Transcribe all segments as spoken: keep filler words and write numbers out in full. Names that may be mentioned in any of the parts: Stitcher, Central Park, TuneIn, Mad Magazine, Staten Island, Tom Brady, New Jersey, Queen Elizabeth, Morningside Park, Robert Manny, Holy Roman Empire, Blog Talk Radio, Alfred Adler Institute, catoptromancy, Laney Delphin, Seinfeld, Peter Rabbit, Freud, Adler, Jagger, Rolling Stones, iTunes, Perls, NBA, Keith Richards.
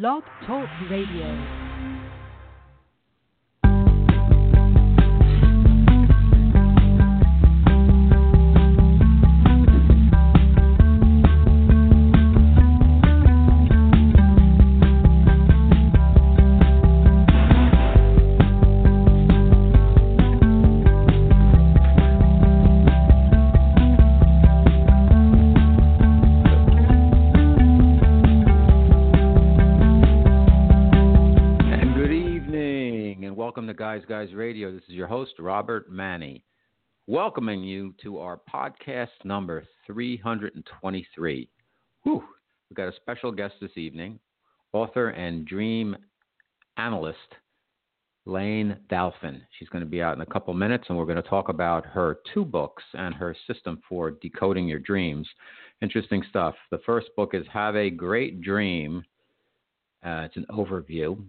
Blog Talk Radio. Guys, Guys Radio. This is your host, Robert Manny, welcoming you to our podcast number three hundred twenty-three. Whew. We've got a special guest this evening, author and dream analyst, Lane Dalphin. She's going to be out in a couple minutes, and we're going to talk about her two books and her system for decoding your dreams. Interesting stuff. The first book is Have a Great Dream. Uh, it's an overview.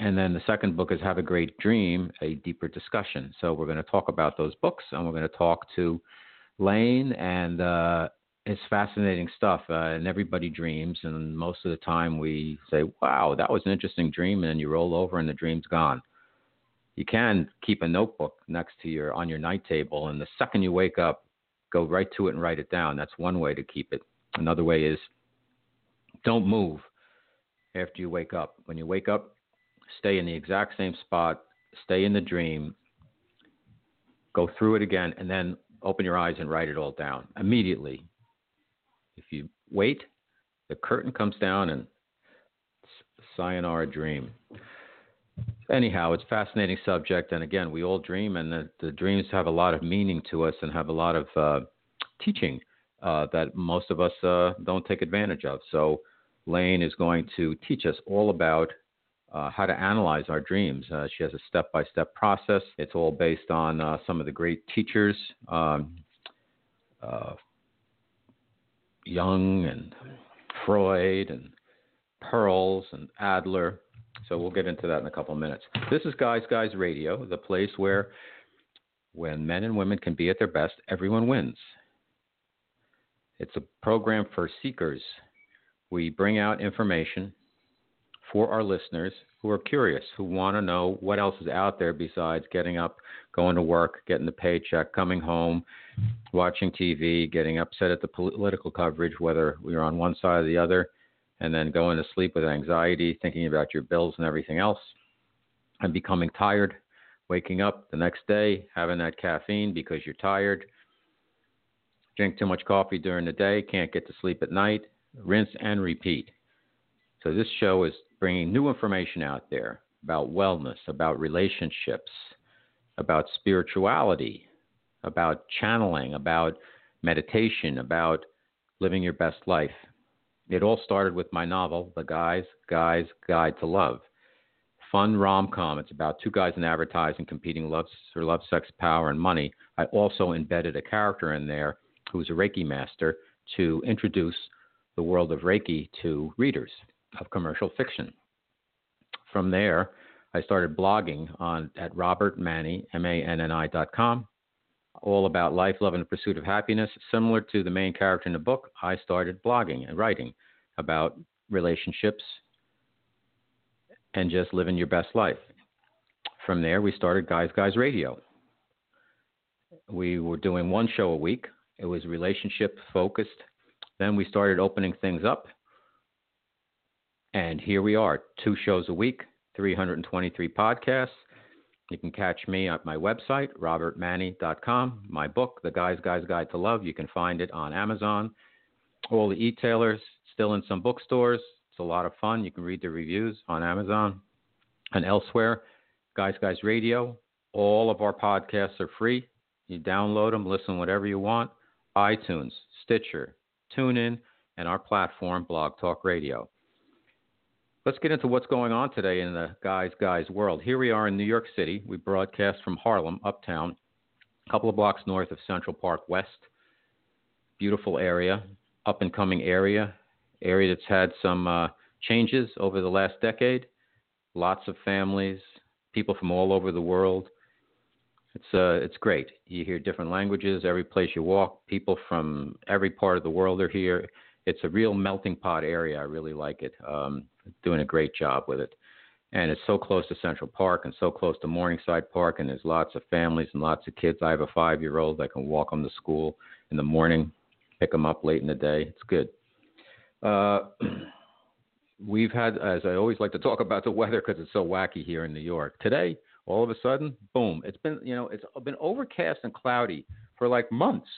And then the second book is Have a Great Dream, a deeper discussion. So we're going to talk about those books, and we're going to talk to Lane, and uh, it's fascinating stuff. Uh, and everybody dreams, and most of the time we say, wow, that was an interesting dream, and then you roll over and the dream's gone. You can keep a notebook next to your on your night table, and the second you wake up, go right to it and write it down. That's one way to keep it. Another way is don't move after you wake up. When you wake up, stay in the exact same spot, stay in the dream, go through it again, and then open your eyes and write it all down immediately. If you wait, the curtain comes down and sayonara dream. Anyhow, it's a fascinating subject, and again, we all dream, and the, the dreams have a lot of meaning to us and have a lot of uh, teaching uh, that most of us uh, don't take advantage of. So Lane is going to teach us all about Uh, how to analyze our dreams. Uh, she has a step-by-step process. It's all based on uh, some of the great teachers, um, uh, Jung and Freud and Perls and Adler. So we'll get into that in a couple of minutes. This is Guys Guys Radio, the place where when men and women can be at their best, everyone wins. It's a program for seekers. We bring out information for our listeners who are curious, who want to know what else is out there besides getting up, going to work, getting the paycheck, coming home, watching T V, getting upset at the political coverage, whether we're on one side or the other, and then going to sleep with anxiety, thinking about your bills and everything else, and becoming tired, waking up the next day, having that caffeine because you're tired, drink too much coffee during the day, can't get to sleep at night, rinse and repeat. So this show is bringing new information out there about wellness, about relationships, about spirituality, about channeling, about meditation, about living your best life. It all started with my novel, The Guys, Guys, Guide to Love. Fun rom-com. It's about two guys in advertising competing loves for love, sex, power, and money. I also embedded a character in there who's a Reiki master to introduce the world of Reiki to readers of commercial fiction. From there, I started blogging on at Robert Manny, M A N N I dot com, all about life, love, and the pursuit of happiness. Similar to the main character in the book, I started blogging and writing about relationships and just living your best life. From there, we started Guys Guys Radio. We were doing one show a week. It was relationship focused. Then we started opening things up. And here we are, two shows a week, three hundred twenty-three podcasts. You can catch me at my website, robert manny dot com. My book, The Guys Guys Guide to Love, you can find it on Amazon. All the e-tailers, still in some bookstores. It's a lot of fun. You can read the reviews on Amazon and elsewhere. Guys Guys Radio, all of our podcasts are free. You download them, listen whatever you want. iTunes, Stitcher, TuneIn, and our platform, Blog Talk Radio. Let's get into what's going on today in the Guys Guys world. Here we are in New York City. We broadcast from Harlem, uptown, a couple of blocks north of Central Park West. Beautiful area, up-and-coming area, area that's had some uh, changes over the last decade. Lots of families, people from all over the world. It's uh, it's great. You hear different languages every place you walk. People from every part of the world are here. it's a real melting pot area. I really like it. Um, doing a great job with it. And it's so close to Central Park and so close to Morningside Park, and there's lots of families and lots of kids. I have a five-year-old. I can walk them to school in the morning, pick them up late in the day. It's good. Uh, we've had, as I always like to talk about the weather because it's so wacky here in New York. Today, all of a sudden, boom. It's been, you know, it's been overcast and cloudy for like months.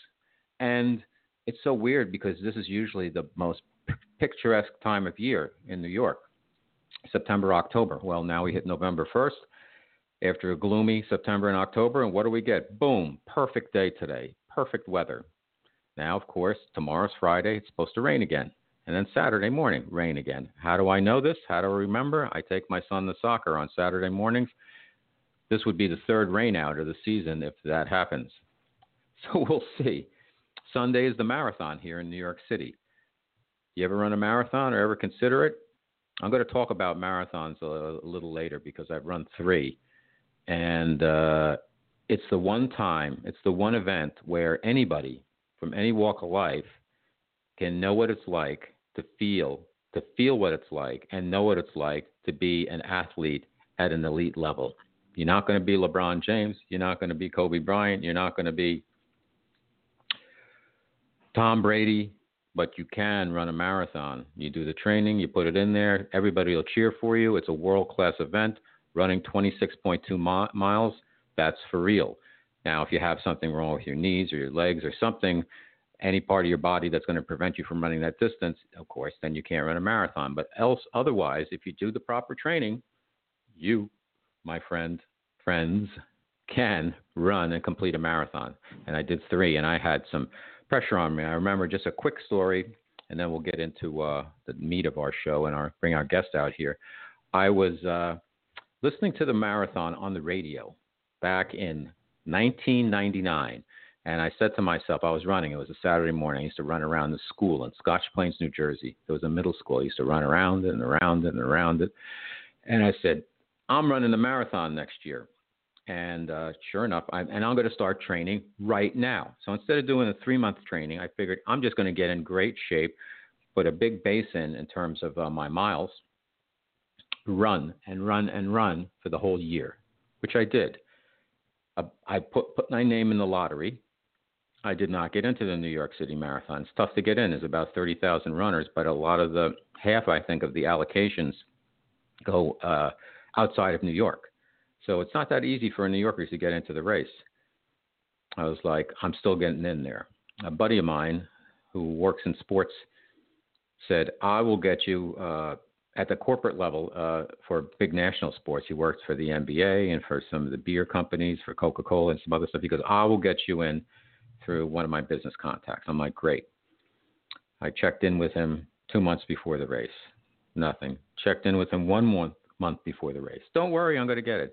And it's so weird because this is usually the most picturesque time of year in New York. September, October. Well, now we hit November first after a gloomy September and October. And what do we get? Boom. Perfect day today. Perfect weather. Now, of course, tomorrow's Friday. It's supposed to rain again. And then Saturday morning, rain again. How do I know this? How do I remember? I take my son to soccer on Saturday mornings. This would be the third rain out of the season if that happens. So we'll see. Sunday is the marathon here in New York City. You ever run a marathon or ever consider it? I'm going to talk about marathons a little later because I've run three. And uh, it's the one time, it's the one event where anybody from any walk of life can know what it's like to feel, to feel what it's like and know what it's like to be an athlete at an elite level. You're not going to be LeBron James. You're not going to be Kobe Bryant. You're not going to be Tom Brady. But you can run a marathon. You do the training, you put it in there, everybody will cheer for you. It's a world-class event, running twenty-six point two miles. That's for real. Now, if you have something wrong with your knees or your legs or something, any part of your body that's going to prevent you from running that distance, of course, then you can't run a marathon. But else, otherwise, if you do the proper training, you, my friend, friends, can run and complete a marathon. And I did three, and I had some pressure on me. I remember just a quick story, and then we'll get into uh, the meat of our show and our bring our guest out here. I was uh, listening to the marathon on the radio back in nineteen ninety-nine, and I said to myself, I was running. It was a Saturday morning. I used to run around the school in Scotch Plains, New Jersey. There was a middle school. I used to run around and around and around it. And I said, I'm running the marathon next year. And uh, sure enough, I'm, and I'm going to start training right now. So instead of doing a three-month training, I figured I'm just going to get in great shape, put a big base in in terms of uh, my miles, run and run and run for the whole year, which I did. Uh, I put, put my name in the lottery. I did not get into the New York City Marathon. It's tough to get in. There's about thirty thousand runners, but a lot of the half, I think, of the allocations go uh, outside of New York. So it's not that easy for New Yorkers to get into the race. I was like, I'm still getting in there. A buddy of mine who works in sports said, I will get you uh, at the corporate level uh, for big national sports. He works for the N B A and for some of the beer companies, for Coca-Cola and some other stuff. He goes, I will get you in through one of my business contacts. I'm like, great. I checked in with him two months before the race. Nothing. Checked in with him one month, month before the race. Don't worry, I'm going to get it.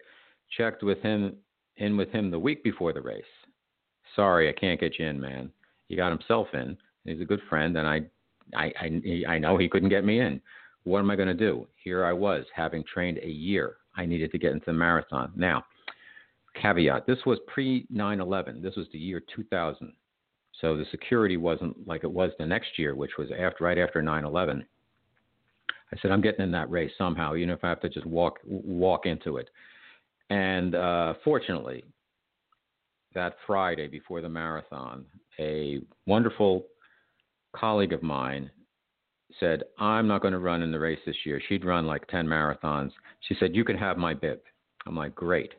Checked with him in with him the week before the race. Sorry, I can't get you in, man. He got himself in. He's a good friend, and I, I, I, I know he couldn't get me in. What am I going to do? Here I was, having trained a year. I needed to get into the marathon. Now, caveat: this was pre nine eleven. This was the year two thousand, so the security wasn't like it was the next year, which was after right after nine eleven. I said, I'm getting in that race somehow, even if I have to just walk walk into it. And uh, fortunately, that Friday before the marathon, a wonderful colleague of mine said, I'm not going to run in the race this year. She'd run like ten marathons. She said, you can have my bib. I'm like, great.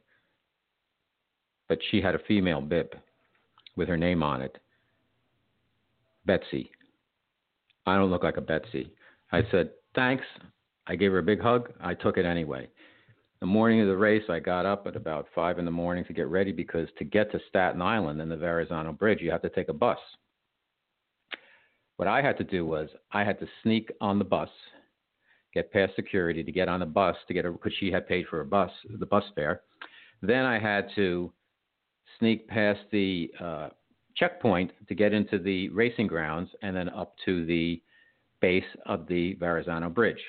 But she had a female bib with her name on it. Betsy. I don't look like a Betsy. I said, thanks. I gave her a big hug. I took it anyway. The morning of the race, I got up at about five in the morning to get ready because to get to Staten Island and the Verrazano Bridge, you have to take a bus. What I had to do was I had to sneak on the bus, get past security to get on the bus to get her because she had paid for a bus, the bus fare. Then I had to sneak past the uh, checkpoint to get into the racing grounds and then up to the base of the Verrazano Bridge.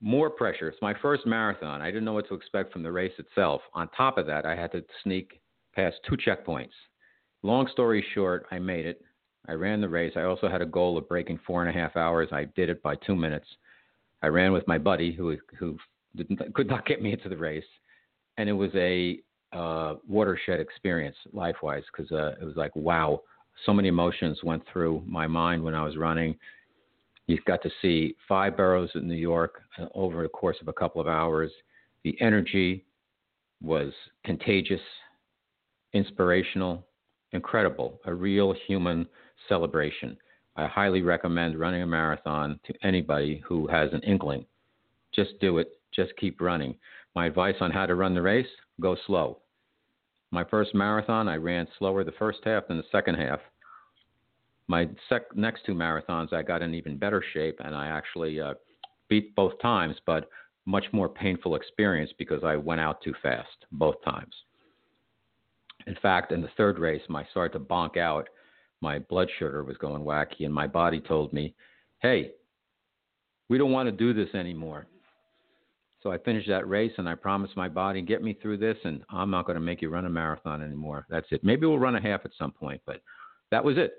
More pressure. It's my first marathon. I didn't know what to expect from the race itself. On top of that, I had to sneak past two checkpoints. Long story short, I made it. I ran the race. I also had a goal of breaking four and a half hours. I did it by two minutes. I ran with my buddy who who didn't, could not get me into the race. And it was a uh, watershed experience life-wise because uh, it was like, wow, so many emotions went through my mind when I was running. You got to see five boroughs in New York over the course of a couple of hours. The energy was contagious, inspirational, incredible, a real human celebration. I highly recommend running a marathon to anybody who has an inkling. Just do it. Just keep running. My advice on how to run the race, go slow. My first marathon, I ran slower the first half than the second half. My sec- next two marathons, I got in even better shape, and I actually uh, beat both times, but much more painful experience because I went out too fast both times. In fact, in the third race, I started to bonk out. My blood sugar was going wacky, and my body told me, hey, we don't want to do this anymore. So I finished that race, and I promised my body, get me through this, and I'm not going to make you run a marathon anymore. That's it. Maybe we'll run a half at some point, but that was it.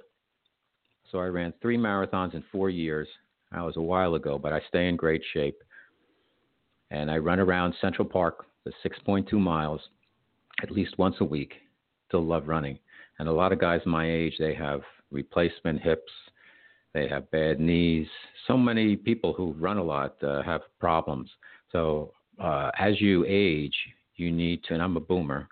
So I ran three marathons in four years. That was a while ago, but I stay in great shape. And I run around Central Park, the six point two miles, at least once a week. Still love running. And a lot of guys my age, they have replacement hips. They have bad knees. So many people who run a lot uh, have problems. So uh, as you age, you need to, and I'm a boomer,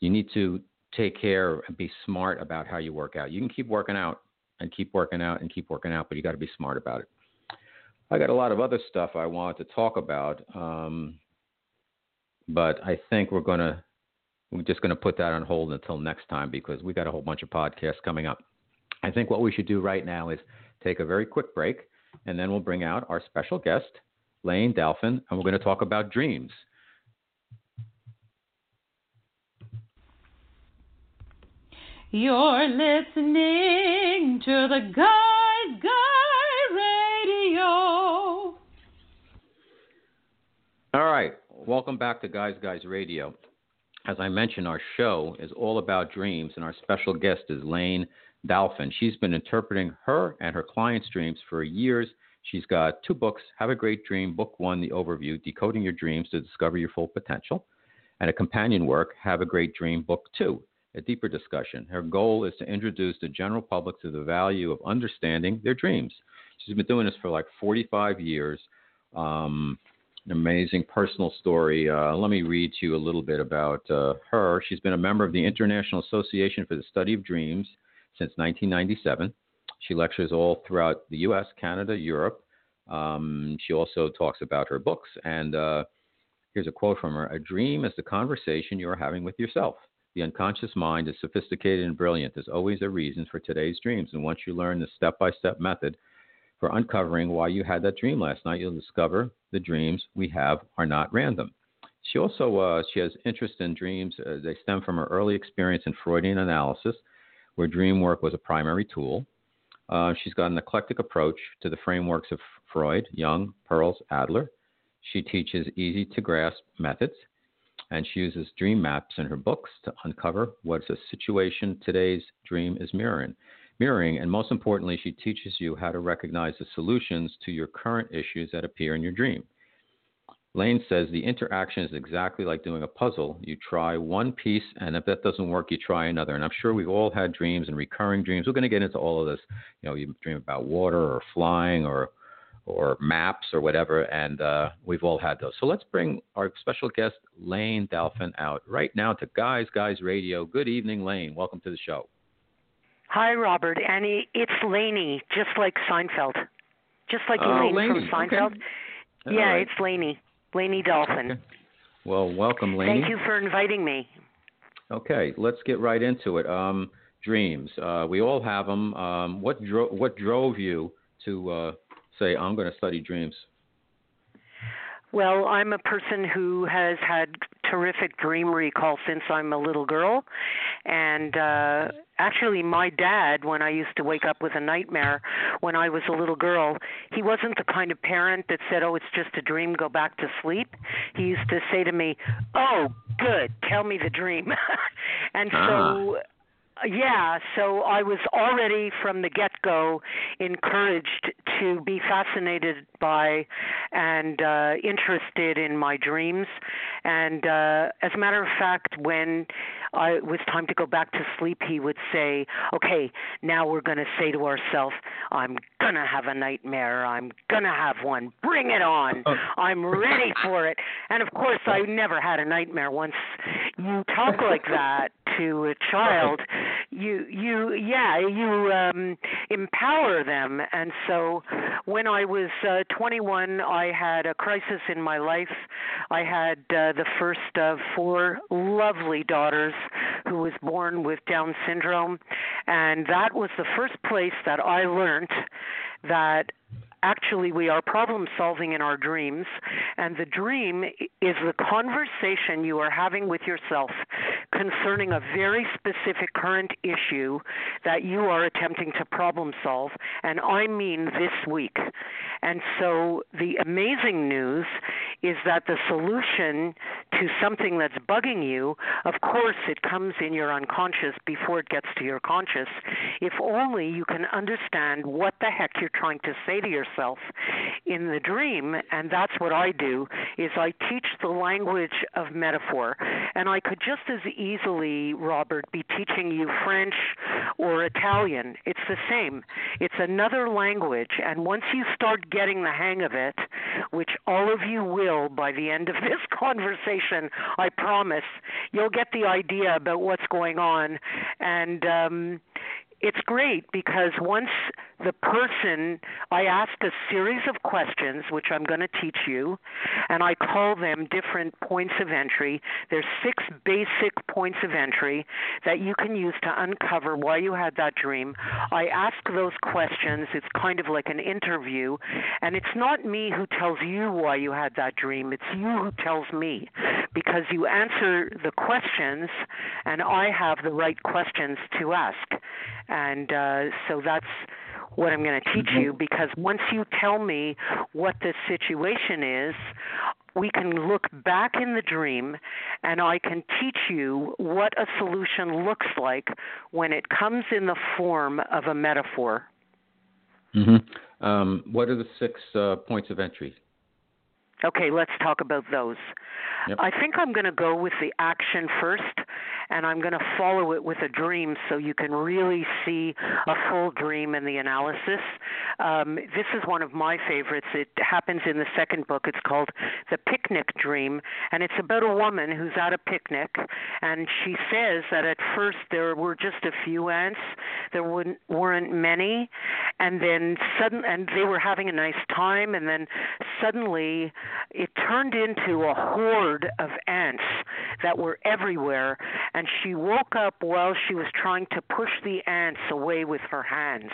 you need to take care and be smart about how you work out. You can keep working out and keep working out and keep working out, but you got to be smart about it. I got a lot of other stuff I wanted to talk about, um, but I think we're going to, we're just going to put that on hold until next time because we got a whole bunch of podcasts coming up. I think what we should do right now is take a very quick break, and then we'll bring out our special guest, Lane Dalphin, and we're going to talk about dreams. You're listening to the Guide Guy Radio. All right. Welcome back to Guys Guys Radio. As I mentioned, our show is all about dreams, and our special guest is Lane Dalphin. She's been interpreting her and her clients' dreams for years. She's got two books, Have a Great Dream, Book One, The Overview, Decoding Your Dreams to Discover Your Full Potential, and a companion work, Have a Great Dream, Book Two, A Deeper Discussion. Her goal is to introduce the general public to the value of understanding their dreams. She's been doing this for like forty-five years. Um, an amazing personal story. Uh, let me read to you a little bit about uh, her. She's been a member of the International Association for the Study of Dreams since nineteen ninety-seven. She lectures all throughout the U S, Canada, Europe. Um, she also talks about her books. And uh, here's a quote from her. A dream is the conversation you're having with yourself. The unconscious mind is sophisticated and brilliant. There's always a reason for today's dreams. And once you learn the step-by-step method for uncovering why you had that dream last night, you'll discover the dreams we have are not random. She also uh, she has interest in dreams. Uh, they stem from her early experience in Freudian analysis, where dream work was a primary tool. Uh, she's got an eclectic approach to the frameworks of Freud, Jung, Perls, Adler. She teaches easy-to-grasp methods, and she uses dream maps in her books to uncover what's a situation today's dream is mirroring. Mirroring, and most importantly, she teaches you how to recognize the solutions to your current issues that appear in your dream. Lane says the interaction is exactly like doing a puzzle. You try one piece, and if that doesn't work, you try another. And I'm sure we've all had dreams and recurring dreams. We're going to get into all of this. You know, you dream about water or flying or or maps or whatever, and uh, we've all had those. So let's bring our special guest, Lane Dalphin, out right now to Guys Guys Radio. Good evening, Lane. Welcome to the show. Hi, Robert. And it's Laney, just like Seinfeld. Just like oh, Elaine Laney. From Seinfeld. Okay. Yeah, right. It's Laney. Laney Dalphin. Okay. Well, welcome, Laney. Thank you for inviting me. Okay, let's get right into it. Um, dreams. Uh, we all have them. Um, what, dro- what drove you to uh, say, I'm going to study dreams? Well, I'm a person who has had terrific dream recall since I'm a little girl. And uh, actually, my dad, when I used to wake up with a nightmare when I was a little girl, he wasn't the kind of parent that said, oh, it's just a dream, go back to sleep. He used to say to me, oh, good, tell me the dream. And ah. so Yeah, so I was already from the get-go encouraged to be fascinated by and uh, interested in my dreams. And uh, as a matter of fact, when I, it was time to go back to sleep, he would say, okay, now we're going to say to ourselves, I'm going to have a nightmare. I'm going to have one. Bring it on. I'm ready for it. And, of course, I never had a nightmare. Once you talk like that to a child, You, you, yeah, you um, empower them. And so when I was uh, twenty-one, I had a crisis in my life. I had uh, the first of four lovely daughters who was born with Down syndrome. And that was the first place that I learned that actually we are problem solving in our dreams, and the dream is the conversation you are having with yourself concerning a very specific current issue that you are attempting to problem solve, and I mean this week. And so the amazing news is that the solution to something that's bugging you, of course it comes in your unconscious before it gets to your conscious, if only you can understand what the heck you're trying to say to yourself in the dream. And that's what I do, is I teach the language of metaphor. And I could just as easily, Robert, be teaching you French or Italian. It's the same. It's another language. And once you start getting the hang of it, which all of you will by the end of this conversation, I promise, you'll get the idea about what's going on. And um, it's great because once the person, I asked a series of questions, which I'm going to teach you, and I call them different points of entry. There's six basic points of entry that you can use to uncover why you had that dream. I ask those questions. It's kind of like an interview, and it's not me who tells you why you had that dream. It's you who tells me, because you answer the questions, and I have the right questions to ask. And uh, so that's what I'm going to teach you, because once you tell me what the situation is, we can look back in the dream and I can teach you what a solution looks like when it comes in the form of a metaphor. Mm-hmm. Um, what are the six uh, points of entry? Okay, let's talk about those. Yep. I think I'm going to go with the action first, and I'm going to follow it with a dream so you can really see a full dream in the analysis. Um, this is one of my favorites. It happens in the second book. It's called The Picnic Dream, and it's about a woman who's at a picnic, and she says that at first there were just a few ants. There wouldn't, weren't many, and then sudden, and they were having a nice time, and then suddenly it turned into a horde of ants that were everywhere, and she woke up while she was trying to push the ants away with her hands.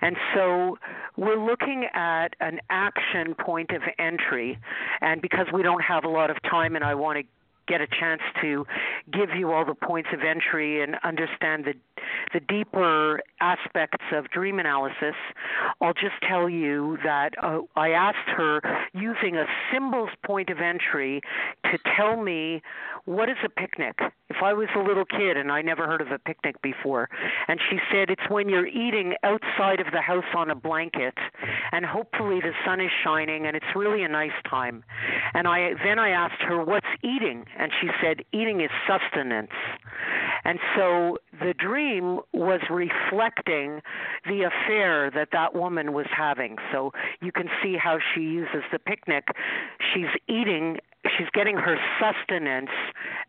And so we're looking at an action point of entry, and because we don't have a lot of time and I want to get a chance to give you all the points of entry and understand the the deeper aspects of dream analysis, I'll just tell you that uh, I asked her, using a symbols point of entry, to tell me, what is a picnic? If I was a little kid and I never heard of a picnic before, and she said it's when you're eating outside of the house on a blanket, and hopefully the sun is shining and it's really a nice time. And I then I asked her, what's eating? And she said, eating is sustenance. And so the dream was reflecting the affair that that woman was having. So you can see how she uses the picnic. She's eating, she's getting her sustenance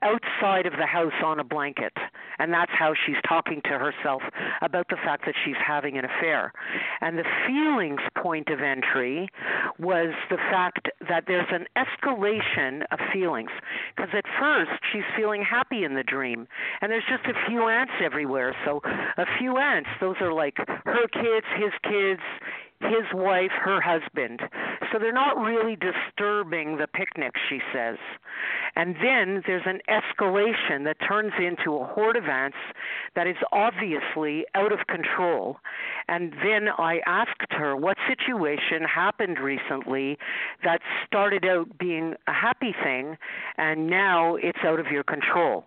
outside of the house on a blanket. And that's how she's talking to herself about the fact that she's having an affair. And the feelings point of entry was the fact that there's an escalation of feelings. Because at first, she's feeling happy in the dream. And there's just a few ants everywhere. So a few ants, those are like her kids, his kids, his wife, her husband. So they're not really disturbing the picnic, she says. And then there's an escalation that turns into a horde of ants that is obviously out of control. And then I asked her, what situation happened recently that started out being a happy thing and now it's out of your control?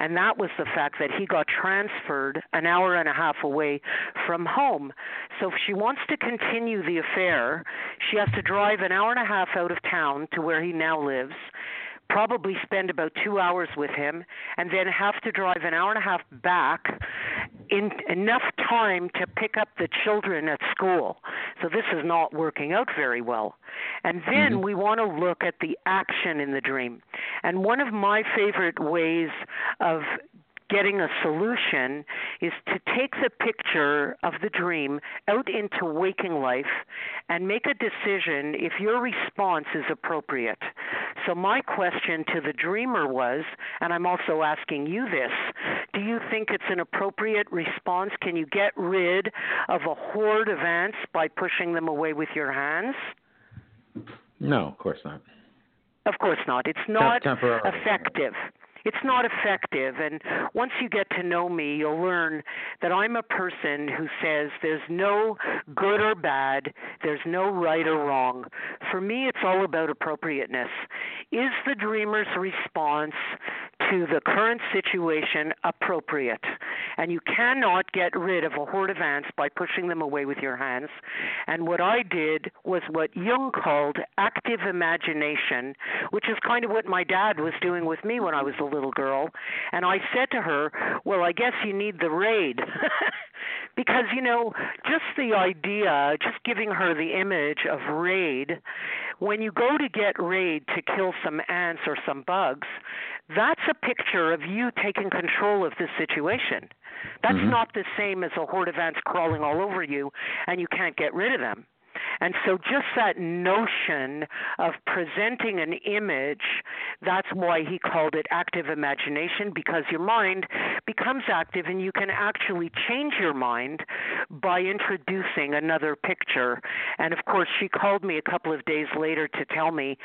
and that was the fact that he got transferred an hour and a half away from home. So if she wants to continue the affair, she has to drive an hour and a half out of town to where he now lives, probably spend about two hours with him, and then have to drive an hour and a half back in enough time to pick up the children at school. So this is not working out very well. And then mm-hmm. we want to look at the action in the dream. And one of my favorite ways of getting a solution is to take the picture of the dream out into waking life and make a decision if your response is appropriate. So my question to the dreamer was, and I'm also asking you this, do you think it's an appropriate response? Can you get rid of a horde of ants by pushing them away with your hands? No, of course not. Of course not. It's not effective. It's not effective, and once you get to know me, you'll learn that I'm a person who says there's no good or bad, there's no right or wrong. For me, it's all about appropriateness. Is the dreamer's response to the current situation appropriate? And you cannot get rid of a horde of ants by pushing them away with your hands. And what I did was what Jung called active imagination, which is kind of what my dad was doing with me when I was a little girl. And I said to her, well, I guess you need the raid. Because, you know, just the idea, just giving her the image of raid, when you go to get raid to kill some ants or some bugs, that's a picture of you taking control of this situation. That's mm-hmm. not the same as a horde of ants crawling all over you and you can't get rid of them. And so just that notion of presenting an image, that's why he called it active imagination, because your mind becomes active and you can actually change your mind by introducing another picture. And, of course, she called me a couple of days later to tell me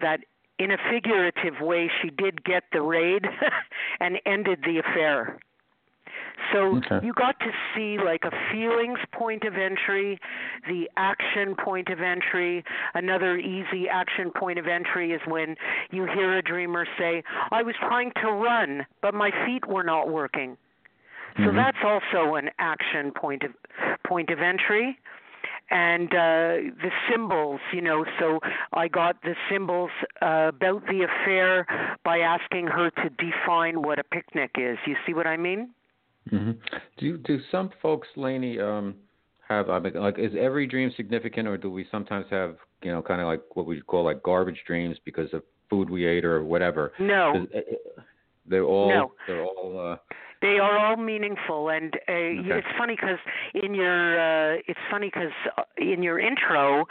that in a figurative way she did get the raid and ended the affair. So okay. you got to see like a feelings point of entry, the action point of entry. Another easy action point of entry is when you hear a dreamer say, I was trying to run, but my feet were not working. Mm-hmm. So that's also an action point of, point of entry. And uh, the symbols, you know, so I got the symbols uh, about the affair by asking her to define what a picnic is. You see what I mean? Mm-hmm. Do do some folks, Laney, um, have like is every dream significant, or do we sometimes have you know kind of like what we call like garbage dreams because of food we ate or whatever? No, they're all no. they're all. Uh, They are all meaningful, and uh, okay. it's funny because in your uh, it's funny because in your intro,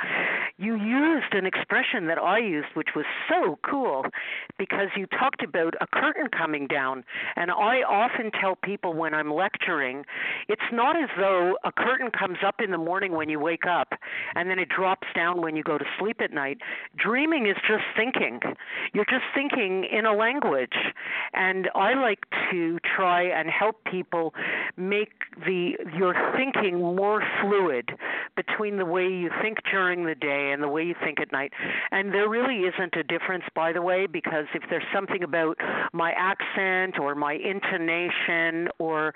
you used an expression that I used, which was so cool, because you talked about a curtain coming down, and I often tell people when I'm lecturing, it's not as though a curtain comes up in the morning when you wake up, and then it drops down when you go to sleep at night. Dreaming is just thinking; you're just thinking in a language, and I like to try and help people make the your thinking more fluid between the way you think during the day and the way you think at night. And there really isn't a difference, by the way, because if there's something about my accent or my intonation or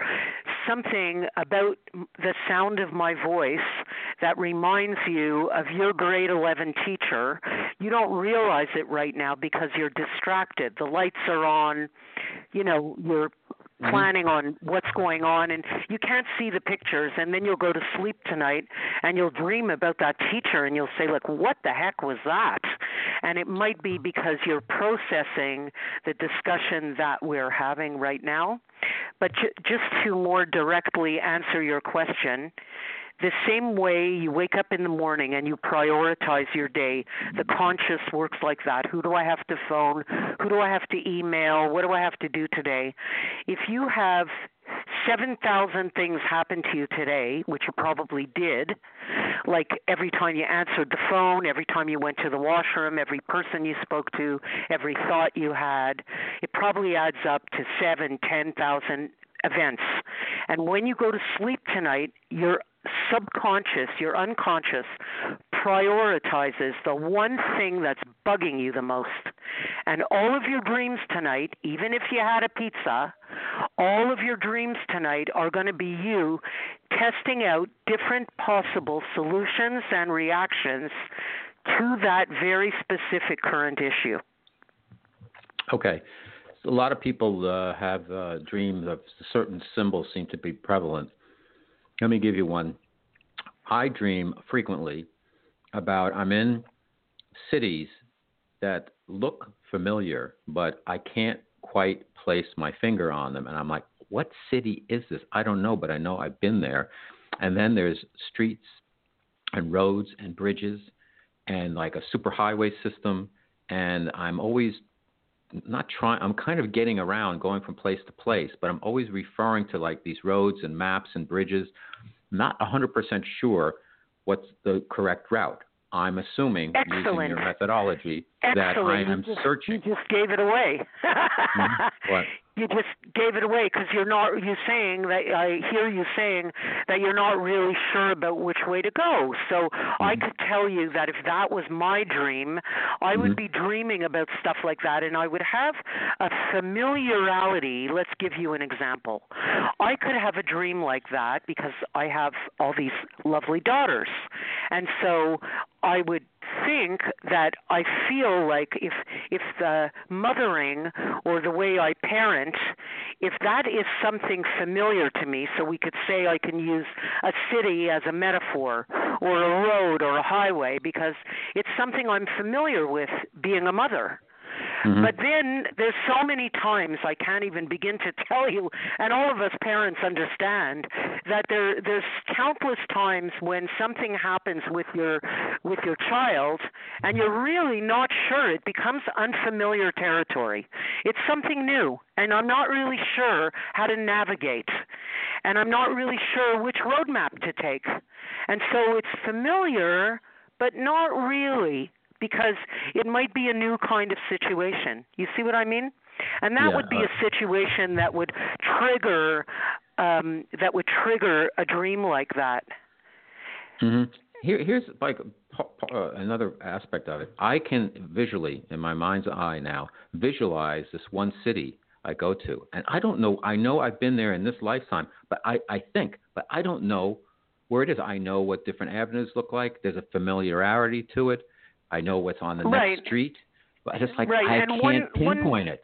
something about the sound of my voice that reminds you of your grade eleven teacher, you don't realize it right now because you're distracted. The lights are on, you know, you're planning on what's going on, and you can't see the pictures, and then you'll go to sleep tonight, and you'll dream about that teacher, and you'll say, like, what the heck was that? And it might be because you're processing the discussion that we're having right now. But ju- just to more directly answer your question, the same way you wake up in the morning and you prioritize your day, the conscious works like that. Who do I have to phone? Who do I have to email? What do I have to do today? If you have seven thousand things happen to you today, which you probably did, like every time you answered the phone, every time you went to the washroom, every person you spoke to, every thought you had, it probably adds up to seven, ten thousand events. And when you go to sleep tonight, you're subconscious, your unconscious, prioritizes the one thing that's bugging you the most. And all of your dreams tonight, even if you had a pizza, All of your dreams tonight are going to be you testing out different possible solutions and reactions to that very specific current issue. Okay. So a lot of people uh, have uh, dreams of certain symbols seem to be prevalent. Let me give you one. I dream frequently about I'm in cities that look familiar, but I can't quite place my finger on them. And I'm like, what city is this? I don't know, but I know I've been there. And then there's streets and roads and bridges and like a superhighway system. And I'm always not trying, I'm kind of getting around, going from place to place, but I'm always referring to like these roads and maps and bridges. Not one hundred percent sure what's the correct route. I'm assuming, Excellent. using your methodology, Excellent. that I am you just, searching. You just gave it away. mm-hmm. What? You just gave it away because you're not. You saying that I hear you saying that you're not really sure about which way to go. So mm-hmm. I could tell you that if that was my dream, I mm-hmm. would be dreaming about stuff like that, and I would have a familiarity. Let's give you an example. I could have a dream like that because I have all these lovely daughters, and so I would think that I feel like if if the mothering or the way I parent, if that is something familiar to me, so we could say I can use a city as a metaphor or a road or a highway because it's something I'm familiar with being a mother. Mm-hmm. But then there's so many times I can't even begin to tell you, and all of us parents understand that there there's countless times when something happens with your with your child and you're really not sure. It becomes unfamiliar territory. It's something new, and I'm not really sure how to navigate, and I'm not really sure which roadmap to take. And so it's familiar, but not really, because it might be a new kind of situation. You see what I mean? And that yeah, would be uh, a situation that would trigger um, that would trigger a dream like that. Mm-hmm. Here, here's like uh, another aspect of it. I can visually, in my mind's eye now, visualize this one city I go to, and I don't know. I know I've been there in this lifetime, but I, I think, but I don't know where it is. I know what different avenues look like. There's a familiarity to it. I know what's on the right. next street, but it's like right. I and can't one, pinpoint one, it.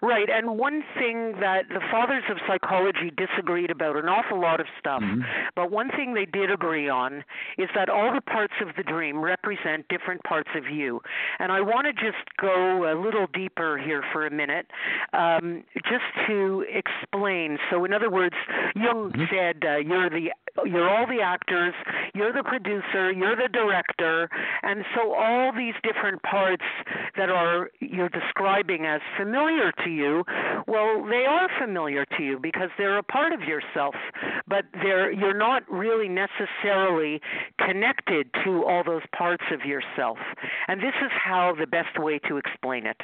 Right, and one thing that the fathers of psychology disagreed about an awful lot of stuff, mm-hmm. but one thing they did agree on is that all the parts of the dream represent different parts of you. And I want to just go a little deeper here for a minute, um, just to explain. So in other words, Jung mm-hmm. said uh, you're the You're all the actors, you're the producer, you're the director, and so all these different parts that are you're describing as familiar to you, well, they are familiar to you because they're a part of yourself, but they're you're not really necessarily connected to all those parts of yourself. And this is how the best way to explain it.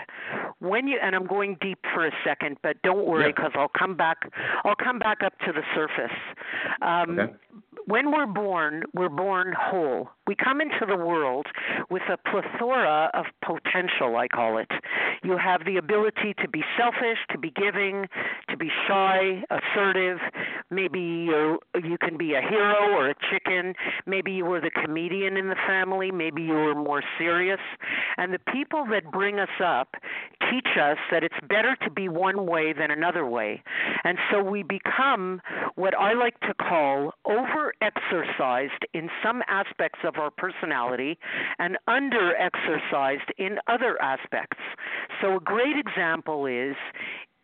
When you and I'm going deep for a second, but don't worry because yeah. I'll come back I'll come back up to the surface. Um, okay. When we're born, we're born whole. We come into the world with a plethora of potential, I call it. You have the ability to be selfish, to be giving, to be shy, assertive. Maybe you you can be a hero or a chicken. Maybe you were the comedian in the family. Maybe you were more serious. And the people that bring us up teach us that it's better to be one way than another way. And so we become what I like to call over-exercised in some aspects of our personality and under-exercised in other aspects. So a great example is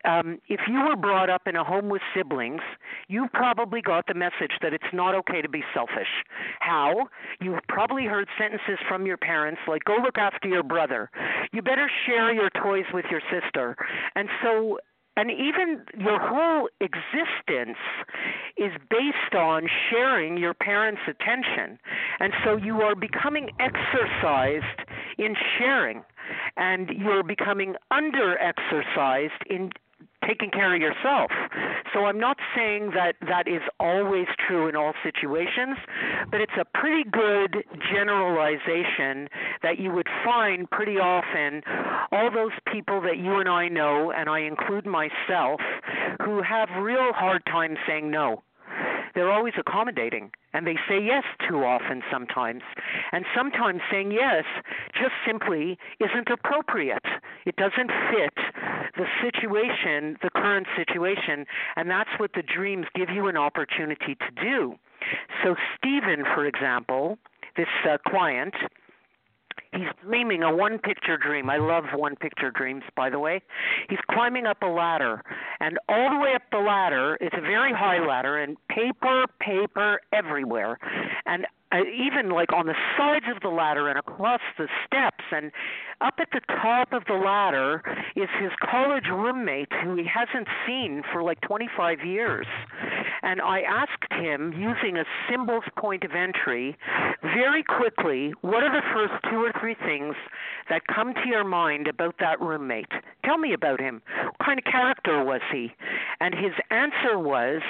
um, if you were brought up in a home with siblings, you probably got the message that it's not okay to be selfish. How? You've probably heard sentences from your parents like, go look after your brother. You better share your toys with your sister. And so And even your whole existence is based on sharing your parents' attention. And so you are becoming exercised in sharing, and you're becoming under-exercised in taking care of yourself. So I'm not saying that that is always true in all situations, but it's a pretty good generalization that you would find pretty often all those people that you and I know, and I include myself, who have real hard time saying no. They're always accommodating, and they say yes too often sometimes. And sometimes saying yes just simply isn't appropriate. It doesn't fit the situation, the current situation, and that's what the dreams give you an opportunity to do. So Stephen, for example, this uh, client, he's dreaming a one-picture dream. I love one-picture dreams, by the way. He's climbing up a ladder, and all the way up the ladder, it's a very high ladder, and paper, paper everywhere, and uh, even like on the sides of the ladder and across the steps, and up at the top of the ladder is his college roommate who he hasn't seen for like twenty-five years. And I asked him, using a symbols point of entry, very quickly, what are the first two or three things that come to your mind about that roommate? Tell me about him. What kind of character was he? And his answer was,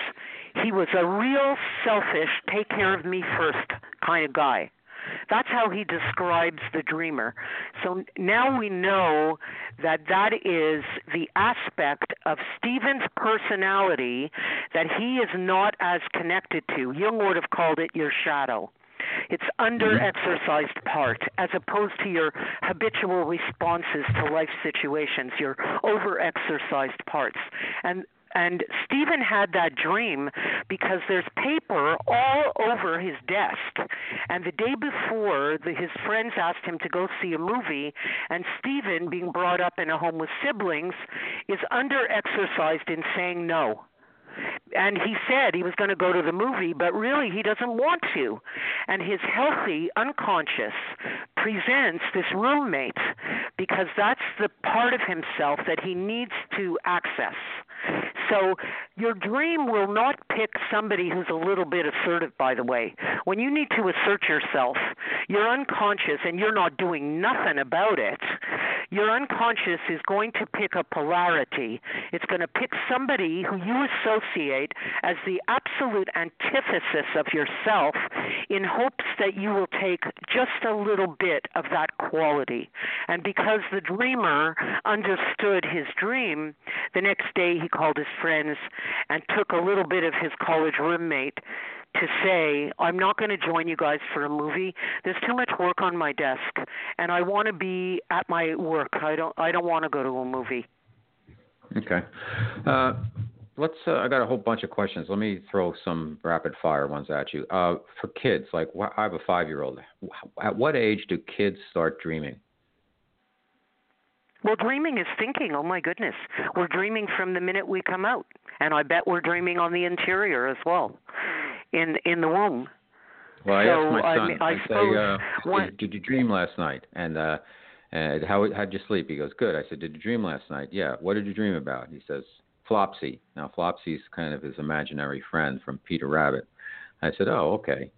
he was a real selfish, take care of me first kind of guy. That's how he describes the dreamer. So now we know that that is the aspect of Stephen's personality that he is not as connected to. Jung would have called it your shadow. It's under-exercised part, as opposed to your habitual responses to life situations, your over-exercised parts. And And Stephen had that dream because there's paper all over his desk. And the day before, the, his friends asked him to go see a movie, and Stephen, being brought up in a home with siblings, is under-exercised in saying no. And he said he was going to go to the movie, but really he doesn't want to. And his healthy unconscious presents this roommate because that's the part of himself that he needs to access. So your dream will not pick somebody who's a little bit assertive, by the way. When you need to assert yourself, you're unconscious and you're not doing nothing about it. Your unconscious is going to pick a polarity. It's going to pick somebody who you associate as the absolute antithesis of yourself in hopes that you will take just a little bit of that quality. And because the dreamer understood his dream, the next day he called his friends and took a little bit of his college roommate to say, I'm not going to join you guys for a movie. There's too much work on my desk, and I want to be at my work. I don't I don't want to go to a movie. Okay. Uh, let's. Uh, I got a whole bunch of questions. Let me throw some rapid-fire ones at you. Uh, for kids, like I have a five-year-old. At what age do kids start dreaming? Well, dreaming is thinking. Oh, my goodness. We're dreaming from the minute we come out, and I bet we're dreaming on the interior as well. In in the womb. Well, I so, asked my son. I, I, I say, uh, what, did you dream last night? And uh, and how how'd you sleep? He goes, good. I said, did you dream last night? Yeah. What did you dream about? He says, Flopsy. Now, Flopsy's kind of his imaginary friend from Peter Rabbit. I said, oh, okay.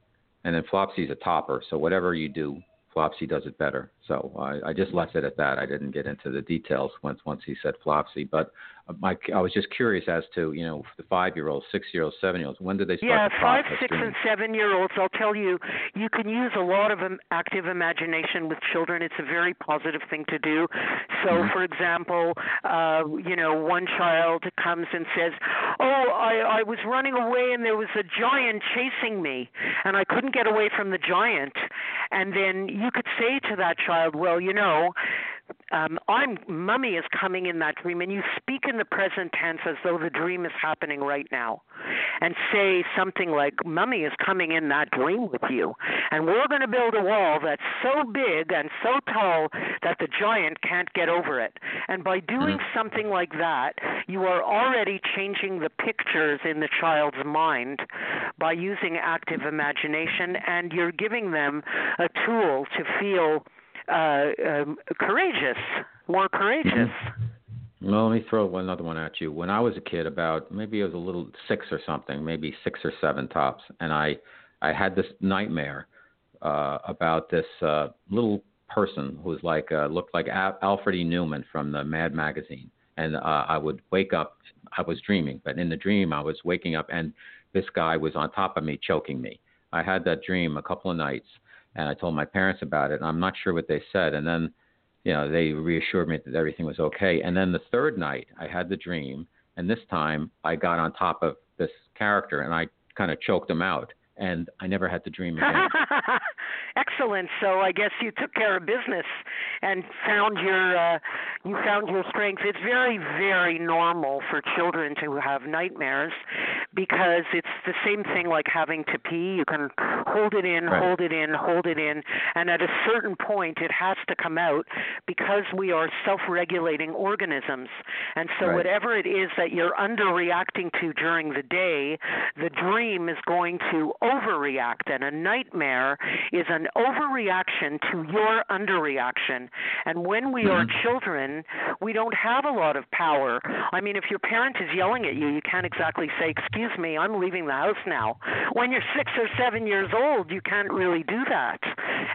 And then Flopsy's a topper, so whatever you do, Flopsy does it better. So I, I just left it at that. I didn't get into the details once once he said Flopsy. But my, I was just curious as to, you know, the five-year-olds, six-year-olds, seven-year-olds, when did they start yeah, the process? Yeah, five, six, and seven-year-olds, I'll tell you, you can use a lot of active imagination with children. It's a very positive thing to do. So, mm-hmm. for example, uh, you know, one child comes and says, oh, I, I was running away and there was a giant chasing me, and I couldn't get away from the giant. And then you could say to that child, well, you know, Um, I'm mummy is coming in that dream, and you speak in the present tense as though the dream is happening right now, and say something like, mummy is coming in that dream with you, and we're going to build a wall that's so big and so tall that the giant can't get over it. And by doing mm-hmm. something like that, you are already changing the pictures in the child's mind by using active imagination, and you're giving them a tool to feel Uh, um, courageous, more courageous. Well, let me throw one, another one at you. When I was a kid, about maybe it was a little six or something, maybe six or seven tops, and I, I had this nightmare uh, about this uh, little person who was like uh, looked like Al- Alfred E. Newman from the Mad Magazine, and uh, I would wake up. I was dreaming, but in the dream, I was waking up, and this guy was on top of me, choking me. I had that dream a couple of nights. And I told my parents about it, and I'm not sure what they said. And then, you know, they reassured me that everything was okay. And then the third night, I had the dream, And this time I got on top of this character and I kind of choked him out. And I never had to dream again. Excellent. So I guess you took care of business and found your uh, you found your strength. It's very, very normal for children to have nightmares because it's the same thing like having to pee. You can hold it in, right. hold it in, hold it in, and at a certain point it has to come out because we are self-regulating organisms. And so right. whatever it is that you're underreacting to during the day, the dream is going to overreact, and a nightmare is an overreaction to your underreaction. And when we mm-hmm. are children, we don't have a lot of power. I mean, if your parent is yelling at you, you can't exactly say, excuse me, I'm leaving the house now. When you're six or seven years old, you can't really do that.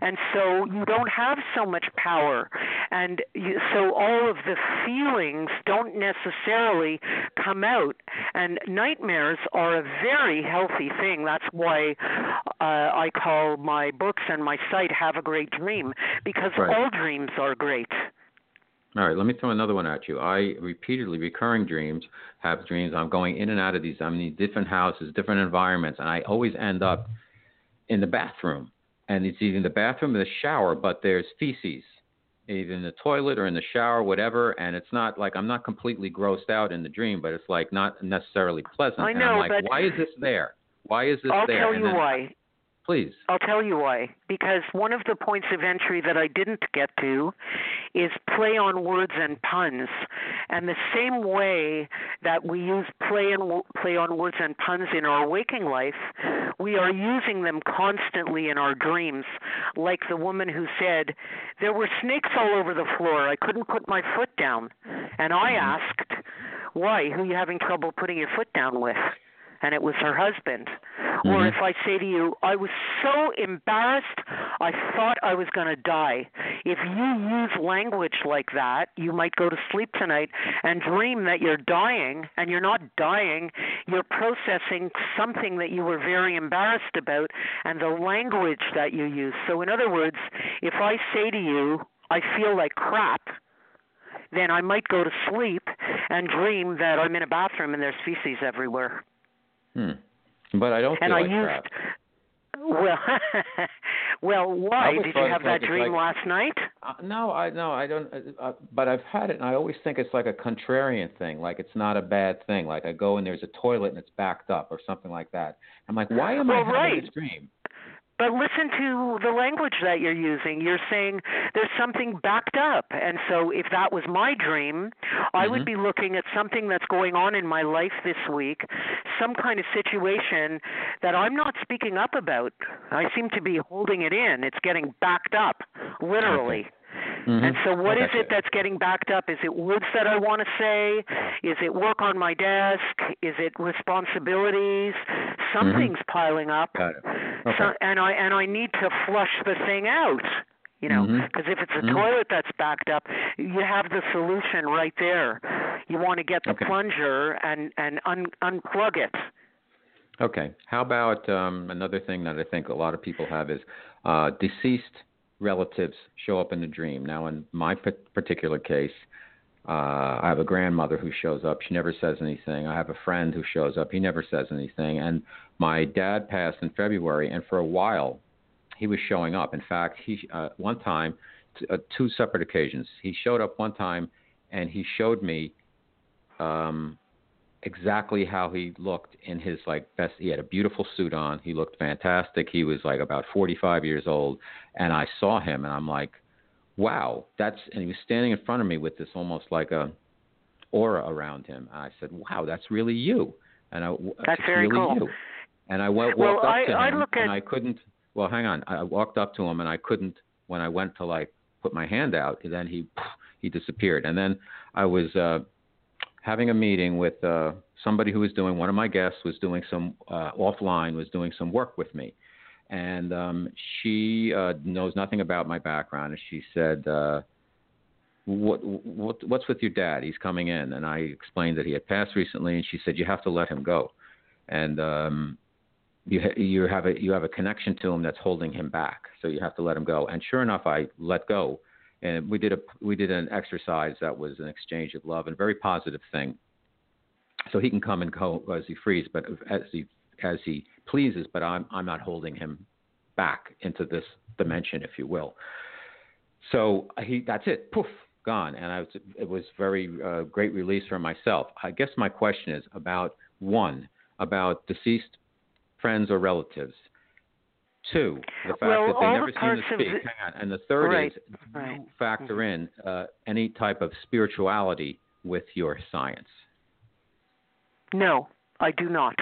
And so you don't have so much power. And you, so all of the feelings don't necessarily come out. And nightmares are a very healthy thing. That's why uh, I call my books and my site Have a Great Dream, because right. all dreams are great. All right, let me throw another one at you. I repeatedly, recurring dreams, have dreams. I'm going in and out of these. I'm in different houses, different environments, and I always end up in the bathroom. And it's either in the bathroom or the shower, but there's feces, either in the toilet or in the shower, whatever. And it's not like I'm not completely grossed out in the dream, but it's like not necessarily pleasant. I know, and I'm like, but why is this there? Why is this I'll there? I'll tell and you then, why. Please. I'll tell you why. Because one of the points of entry that I didn't get to is play on words and puns. And the same way that we use play and play on words and puns in our waking life, we are using them constantly in our dreams. Like the woman who said, there were snakes all over the floor. I couldn't put my foot down. And I asked, why? Who are you having trouble putting your foot down with? And it was her husband. Mm-hmm. Or if I say to you, I was so embarrassed, I thought I was going to die. If you use language like that, you might go to sleep tonight and dream that you're dying, and you're not dying. You're processing something that you were very embarrassed about and the language that you use. So in other words, if I say to you, I feel like crap, then I might go to sleep and dream that I'm in a bathroom and there's feces everywhere. Hmm. But I don't feel and I like used, crap. Well, well, why did you have that dream like, last night? Uh, no, I no, I don't. Uh, but I've had it, and I always think it's like a contrarian thing, like it's not a bad thing. Like I go and there's a toilet and it's backed up or something like that. I'm like, why am well, I having right. this dream? But listen to the language that you're using. You're saying there's something backed up. And so if that was my dream, I mm-hmm. would be looking at something that's going on in my life this week, some kind of situation that I'm not speaking up about. I seem to be holding it in. It's getting backed up, literally. Okay. Mm-hmm. And so what is it that's getting backed up? Is it words that I want to say? Is it work on my desk? Is it responsibilities? Something's mm-hmm. piling up. Got it. Okay. So, and I and I need to flush the thing out, you know, because mm-hmm. if it's a mm-hmm. toilet that's backed up, you have the solution right there. You want to get the okay. plunger and, and un- unplug it. Okay. How about um, another thing that I think a lot of people have is uh, deceased relatives show up in a dream. Now, in my particular case, uh, I have a grandmother who shows up. She never says anything. I have a friend who shows up. He never says anything. And my dad passed in February, and for a while, he was showing up. In fact, he uh, one time, t- uh, two separate occasions, he showed up one time, and he showed me um, exactly how he looked in his like best. He had a beautiful suit on. He looked fantastic. He was like about forty-five years old. And I saw him and I'm like, wow, that's, and he was standing in front of me with this almost like a aura around him. And I said, wow, that's really you. And I, that's very really cool. You. And I went, walked well, up I, to I him look at... and I couldn't, well, hang on. I walked up to him and I couldn't, when I went to like put my hand out, and then he, he disappeared. And then I was, uh, having a meeting with uh, somebody who was doing, one of my guests was doing some uh, offline, was doing some work with me. And um, she uh, knows nothing about my background. And she said, uh, what, what, what's with your dad? He's coming in. And I explained that he had passed recently. And she said, you have to let him go. And um, you, ha- you, have a, you have a connection to him that's holding him back. So you have to let him go. And sure enough, I let go. And we did a we did an exercise that was an exchange of love and a very positive thing. So he can come and go as he frees, but as he as he pleases. But I'm I'm not holding him back into this dimension, if you will. So he that's it. Poof, gone. And I was it was very uh, great release for myself. I guess my question is about one about deceased friends or relatives. Two, the fact well, that they never seem to speak. The, Hang on. And the third right, is right. factor mm-hmm. in uh, any type of spirituality with your science. No, I do not.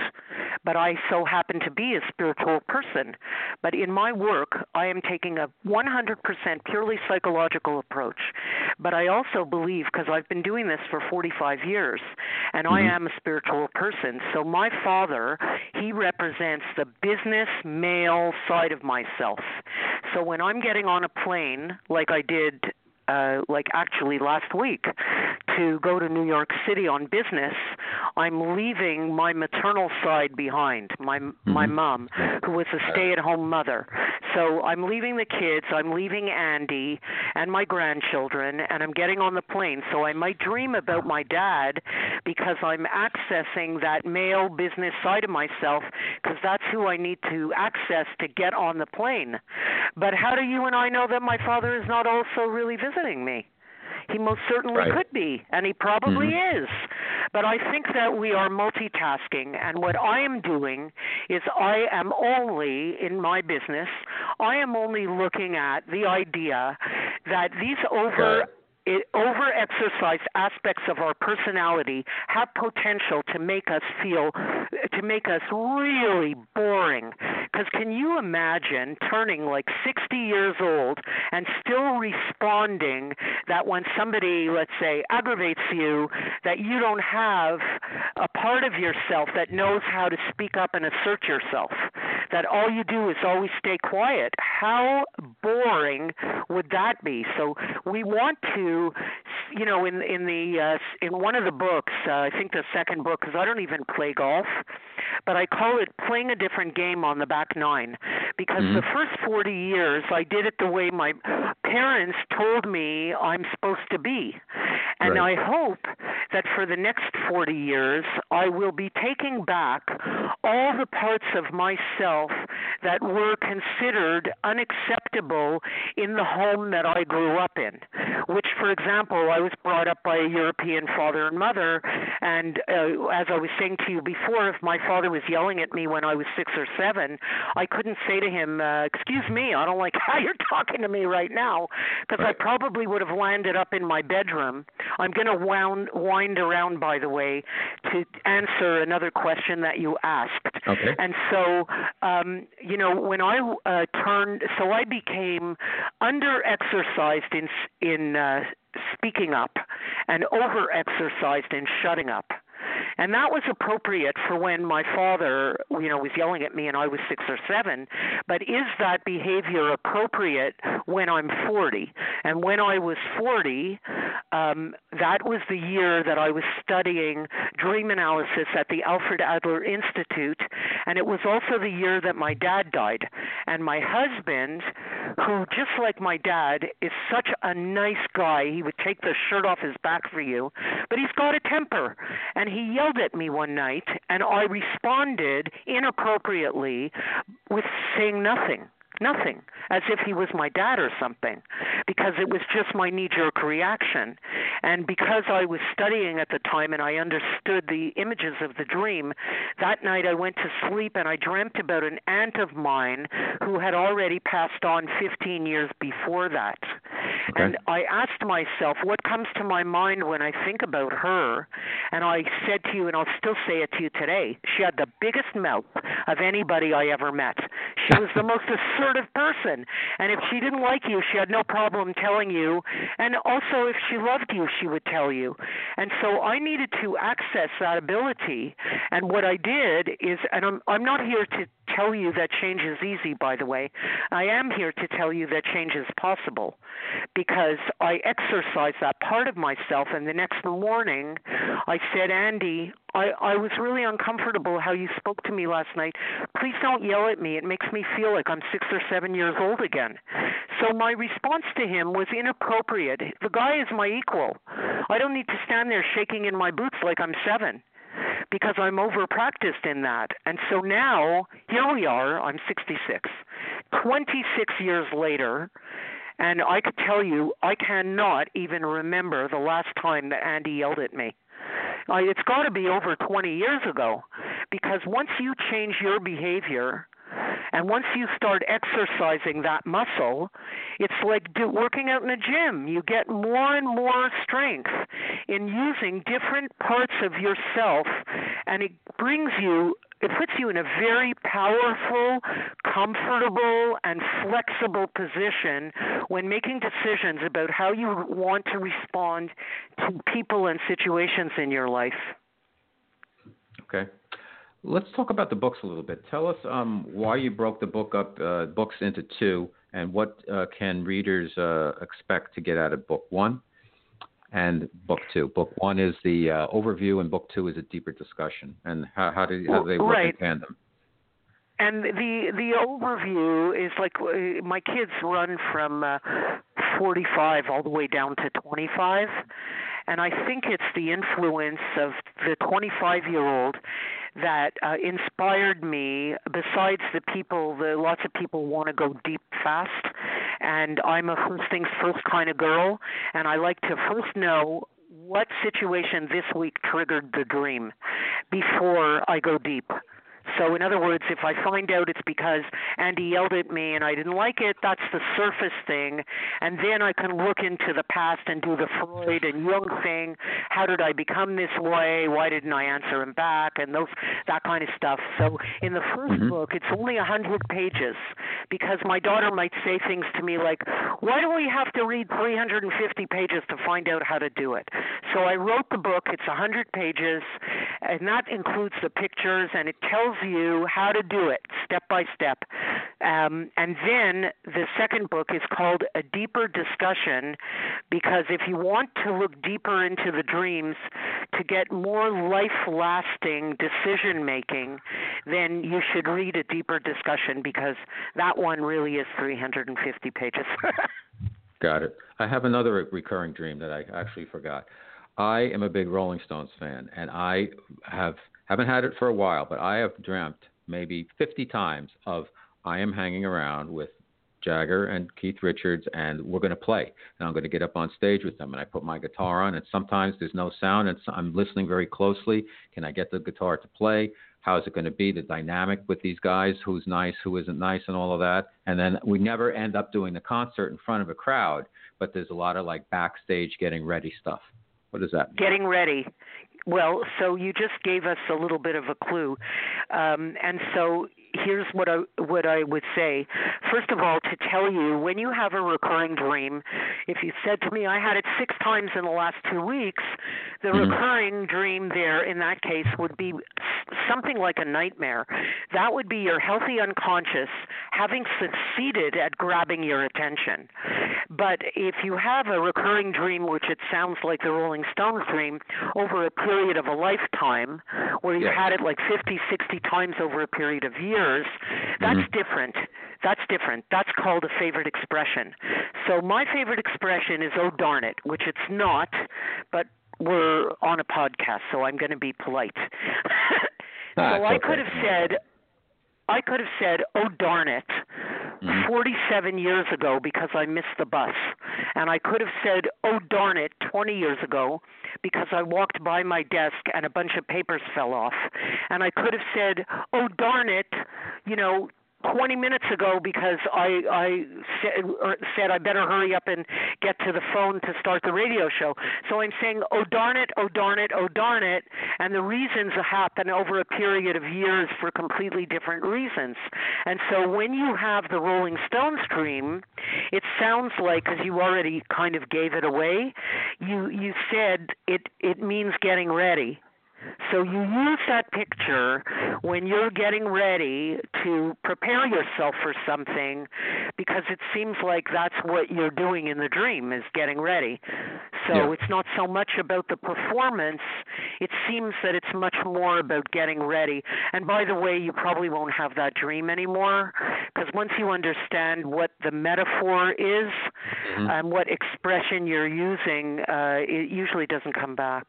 But I so happen to be a spiritual person. But in my work, I am taking a one hundred percent purely psychological approach. But I also believe, because I've been doing this for forty-five years, and mm-hmm. I am a spiritual person. So my father, he represents the business male side of myself. So when I'm getting on a plane, like I did Uh, like actually last week, to go to New York City on business, I'm leaving my maternal side behind, my mm-hmm. my mom, who was a stay-at-home mother. So I'm leaving the kids, I'm leaving Andy and my grandchildren, and I'm getting on the plane. So I might dream about my dad because I'm accessing that male business side of myself because that's who I need to access to get on the plane. But how do you and I know that my father is not also really visiting? Visiting me. He most certainly right. could be, and he probably mm-hmm. is. But I think that we are multitasking, and what I am doing is I am only, in my business, I am only looking at the idea that these over... Right. It, over-exercised aspects of our personality have potential to make us feel, to make us really boring. Because can you imagine turning like sixty years old and still responding that when somebody, let's say, aggravates you, that you don't have a part of yourself that knows how to speak up and assert yourself? That all you do is always stay quiet. How boring would that be? So we want to You know, in in the uh, in one of the books, uh, I think the second book, because I don't even play golf, but I call it playing a different game on the back nine, because mm-hmm. the first forty years I did it the way my parents told me I'm supposed to be, and right. I hope that for the next forty years I will be taking back all the parts of myself that were considered unacceptable in the home that I grew up in, which, for example, I was brought up by a European father and mother, and uh, as I was saying to you before, if my father was yelling at me when I was six or seven, I couldn't say to him, uh, excuse me, I don't like how you're talking to me right now, because right. I probably would have landed up in my bedroom. I'm going to wound, wind around, by the way, to answer another question that you asked. Okay. And so, um, you know, when I uh, turned, so I became under-exercised in, in uh, speaking up and over-exercised in shutting up. And that was appropriate for when my father, you know, was yelling at me and I was six or seven. But is that behavior appropriate when I'm forty? And when I was forty, um, that was the year that I was studying dream analysis at the Alfred Adler Institute. And it was also the year that my dad died. And my husband, who just like my dad, is such a nice guy. He would take the shirt off his back for you, but he's got a temper. And he yelled at me one night, and I responded inappropriately with saying nothing, nothing, as if he was my dad or something, because it was just my knee-jerk reaction. And because I was studying at the time and I understood the images of the dream, that night I went to sleep and I dreamt about an aunt of mine who had already passed on fifteen years before that. Okay. And I asked myself, what comes to my mind when I think about her? And I said to you, and I'll still say it to you today, she had the biggest mouth of anybody I ever met. She was the most assertive person. And if she didn't like you, she had no problem telling you. And also, if she loved you, she would tell you. And so I needed to access that ability. And what I did is, and I'm, I'm not here to tell you that change is easy, by the way. I am here to tell you that change is possible, because I exercised that part of myself. And the next morning, I said, Andy, I, I was really uncomfortable how you spoke to me last night. Please don't yell at me. It makes me feel like I'm six or seven years old again. So my response to him was inappropriate. The guy is my equal. I don't need to stand there shaking in my boots like I'm seven. because I'm over-practiced in that. And so now, here we are, I'm sixty-six, twenty-six years later, and I could tell you I cannot even remember the last time that Andy yelled at me. Uh, it's got to be over twenty years ago, because once you change your behavior and once you start exercising that muscle, it's like do, working out in a gym. You get more and more strength in using different parts of yourself, and it brings you, it puts you in a very powerful, comfortable, and flexible position when making decisions about how you want to respond to people and situations in your life. Okay. Let's talk about the books a little bit. Tell us um, why you broke the book up, uh, books into two, and what uh, can readers uh, expect to get out of book one and book two. Book one is the uh, overview, and book two is a deeper discussion. And how, how, do, how do they work right. in tandem? And the the overview is like uh, my kids run from uh, forty-five all the way down to twenty-five, and I think it's the influence of the twenty-five-year-old that uh, inspired me. Besides the people, the lots of people want to go deep fast, and I'm a first things first kind of girl, and I like to first know what situation this week triggered the dream before I go deep. So in other words, if I find out it's because Andy yelled at me and I didn't like it, that's the surface thing. And then I can look into the past and do the Freud and Jung thing. How did I become this way? Why didn't I answer him back? And those, that kind of stuff. So in the first mm-hmm. book, it's only one hundred pages, because my daughter might say things to me like, why do we have to read three hundred fifty pages to find out how to do it? So I wrote the book. It's one hundred pages, and that includes the pictures, and it tells you how to do it step by step. Um, and then the second book is called A Deeper Discussion, because if you want to look deeper into the dreams to get more life-lasting decision-making, then you should read A Deeper Discussion, because that one really is three hundred fifty pages. Got it. I have another recurring dream that I actually forgot. I am a big Rolling Stones fan, and I have haven't had it for a while, but I have dreamt maybe fifty times of I am hanging around with Jagger and Keith Richards, and we're going to play, and I'm going to get up on stage with them, and I put my guitar on, and sometimes there's no sound, and I'm listening very closely. Can I get the guitar to play? How is it going to be, the dynamic with these guys, who's nice, who isn't nice, and all of that? And then we never end up doing the concert in front of a crowd, but there's a lot of like backstage getting ready stuff. What does that mean? Getting ready. Well, so you just gave us a little bit of a clue. Um, and so here's what I, what I would say. First of all, to tell you, when you have a recurring dream, if you said to me, I had it six times in the last two weeks, the mm-hmm. recurring dream there in that case would be something like a nightmare. That would be your healthy unconscious having succeeded at grabbing your attention. But if you have a recurring dream, which it sounds like the Rolling Stones dream, over a period of a lifetime, where you've yeah. had it like fifty, sixty times over a period of years, that's mm-hmm. different. That's different. That's called a favorite expression. So my favorite expression is, oh, darn it, which it's not, but we're on a podcast, so I'm going to be polite. So ah, I could okay. have said, I could have said, oh, darn it, mm-hmm. forty-seven years ago, because I missed the bus. And I could have said, oh, darn it, twenty years ago, because I walked by my desk and a bunch of papers fell off. And I could have said, oh, darn it, you know, twenty minutes ago, because I, I said, or said I better hurry up and get to the phone to start the radio show. So I'm saying, oh, darn it, oh, darn it, oh, darn it. And the reasons happen over a period of years for completely different reasons. And so when you have the Rolling Stones dream, it sounds like, because you already kind of gave it away, you, you said it, it means getting ready. So you use that picture when you're getting ready to prepare yourself for something, because it seems like that's what you're doing in the dream, is getting ready. So yeah. it's not so much about the performance. It seems that it's much more about getting ready. And by the way, you probably won't have that dream anymore, because once you understand what the metaphor is mm-hmm. and what expression you're using, uh, it usually doesn't come back.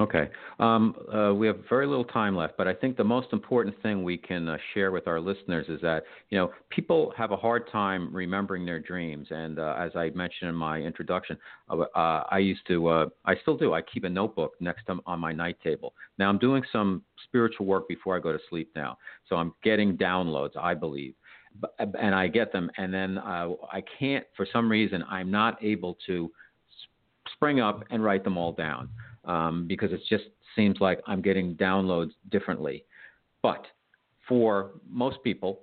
Okay. Um, uh, we have very little time left, but I think the most important thing we can uh, share with our listeners is that, you know, people have a hard time remembering their dreams. And uh, as I mentioned in my introduction, uh, uh, I used to, uh, I still do. I keep a notebook next to on my night table. Now I'm doing some spiritual work before I go to sleep now. So I'm getting downloads, I believe. And I get them. And then uh, I can't, for some reason, I'm not able to spring up and write them all down. Um, because it just seems like I'm getting downloads differently. But for most people,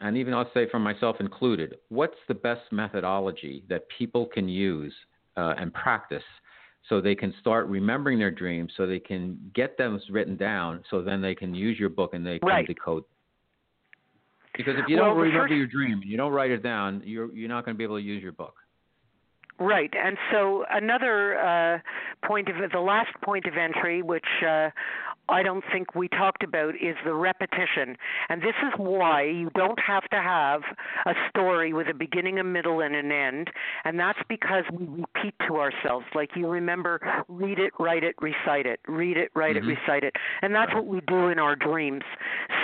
and even I'll say for myself included, what's the best methodology that people can use uh, and practice so they can start remembering their dreams, so they can get them written down, so then they can use your book and they can right. decode them? Because if you well, don't remember first... your dream and you don't write it down, you're, you're not going to be able to use your book. Right, and so another uh, point of the last point of entry, which uh, I don't think we talked about, is the repetition. And this is why you don't have to have a story with a beginning, a middle, and an end. And that's because we repeat to ourselves. Like you remember, read it, write it, recite it. Read it, write mm-hmm. it, recite it. And that's what we do in our dreams.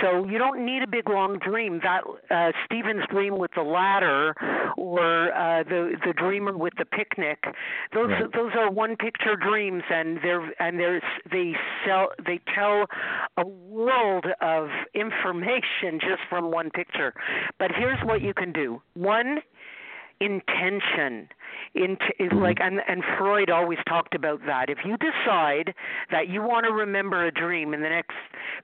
So you don't need a big, long dream. That uh, Stephen's dream with the ladder, or uh, the the dreamer with the picnic, those right. those are one picture dreams, and they're and there's they sell they tell a world of information just from one picture. But here's what you can do: one, intention. In t- is like and, and Freud always talked about that. If you decide that you want to remember a dream in the next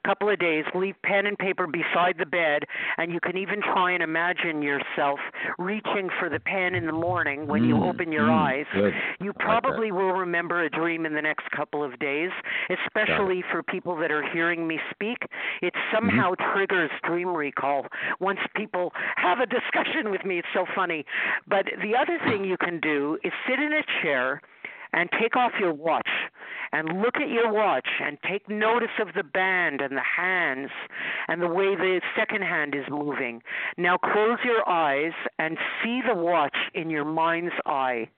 couple of days, leave pen and paper beside the bed, and you can even try and imagine yourself reaching for the pen in the morning when mm, you open your mm, eyes. Good. You probably like will remember a dream in the next couple of days, especially for people that are hearing me speak. It somehow mm-hmm. triggers dream recall once people have a discussion with me. It's so funny. But the other thing you can do is sit in a chair and take off your watch and look at your watch and take notice of the band and the hands and the way the second hand is moving. Now close your eyes and see the watch in your mind's eye.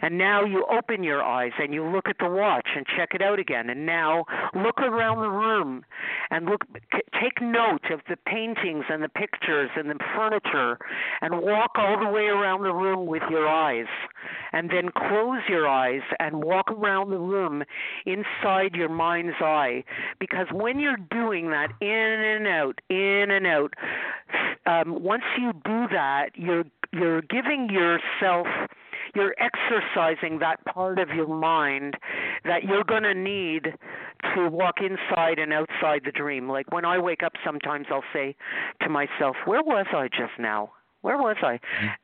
And now you open your eyes and you look at the watch and check it out again. And now look around the room and look, take note of the paintings and the pictures and the furniture, and walk all the way around the room with your eyes. And then close your eyes and walk around the room inside your mind's eye. Because when you're doing that in and out, in and out, um, once you do that, you're you're giving yourself... You're exercising that part of your mind that you're going to need to walk inside and outside the dream. Like when I wake up sometimes I'll say to myself, where was I just now? Where was I?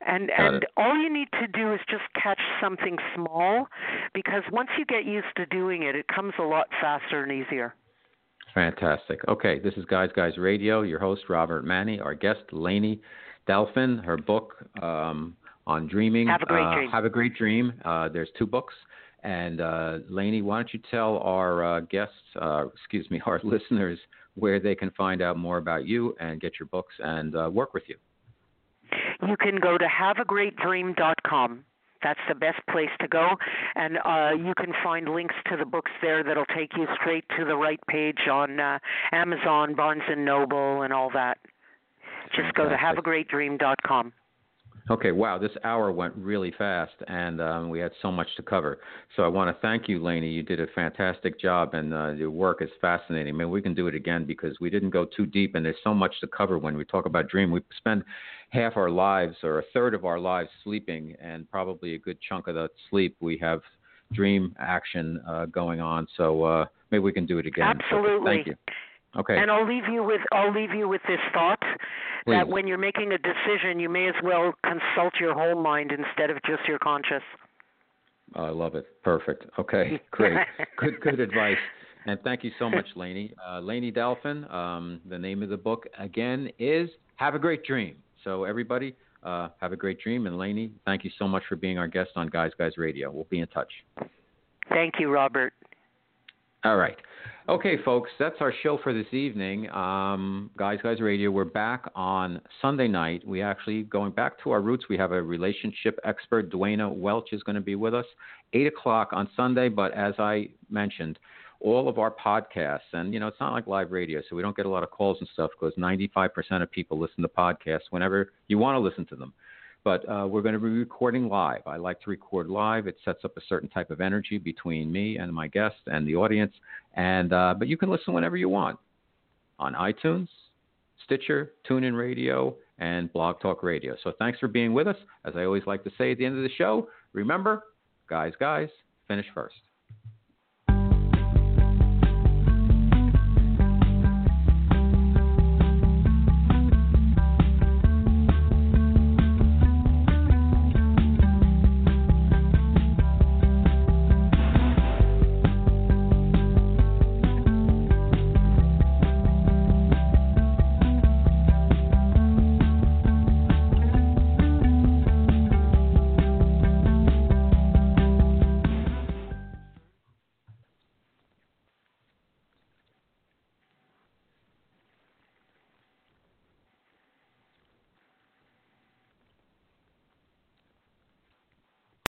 And Got and it. All you need to do is just catch something small, because once you get used to doing it, it comes a lot faster and easier. Fantastic. Okay, this is Guys Guys Radio, your host, Robert Manny, our guest, Laney Delphin, her book, um, on dreaming. Have a great uh, dream. Have a great dream. Uh, there's two books. And uh, Laney, why don't you tell our uh, guests, uh, excuse me, our listeners, where they can find out more about you and get your books and uh, work with you. You can go to have a great dream dot com. That's the best place to go, and uh, you can find links to the books there that'll take you straight to the right page on uh, Amazon, Barnes and Noble, and all that. Just Fantastic. Go to have a great dream dot com. Okay, wow, this hour went really fast, and um, we had so much to cover. So I want to thank you, Laney. You did a fantastic job, and uh, your work is fascinating. I mean, we can do it again because we didn't go too deep, and there's so much to cover when we talk about dream. We spend half our lives or a third of our lives sleeping, and probably a good chunk of that sleep we have dream action uh, going on. So uh, maybe we can do it again. Absolutely. So, thank you. Okay. And I'll leave you with I'll leave you with this thought. Please. That when you're making a decision, you may as well consult your whole mind instead of just your conscious. Oh, I love it. Perfect. Okay, great. good good advice. And thank you so much, Laney. Uh, Laney Delphin, um, the name of the book, again, is Have a Great Dream. So everybody, uh, have a great dream. And Laney, thank you so much for being our guest on Guys Guys Radio. We'll be in touch. Thank you, Robert. All right. Okay, folks, that's our show for this evening. Um, Guys Guys Radio, we're back on Sunday night. We actually, going back to our roots, we have a relationship expert, Duana Welch, is going to be with us, eight o'clock on Sunday. But as I mentioned, all of our podcasts. And, you know, it's not like live radio, so we don't get a lot of calls and stuff because ninety-five percent of people listen to podcasts whenever you want to listen to them. But uh, we're going to be recording live. I like to record live. It sets up a certain type of energy between me and my guests and the audience. And uh, but you can listen whenever you want on iTunes, Stitcher, TuneIn Radio, and Blog Talk Radio. So thanks for being with us. As I always like to say at the end of the show, remember, guys, guys, finish first.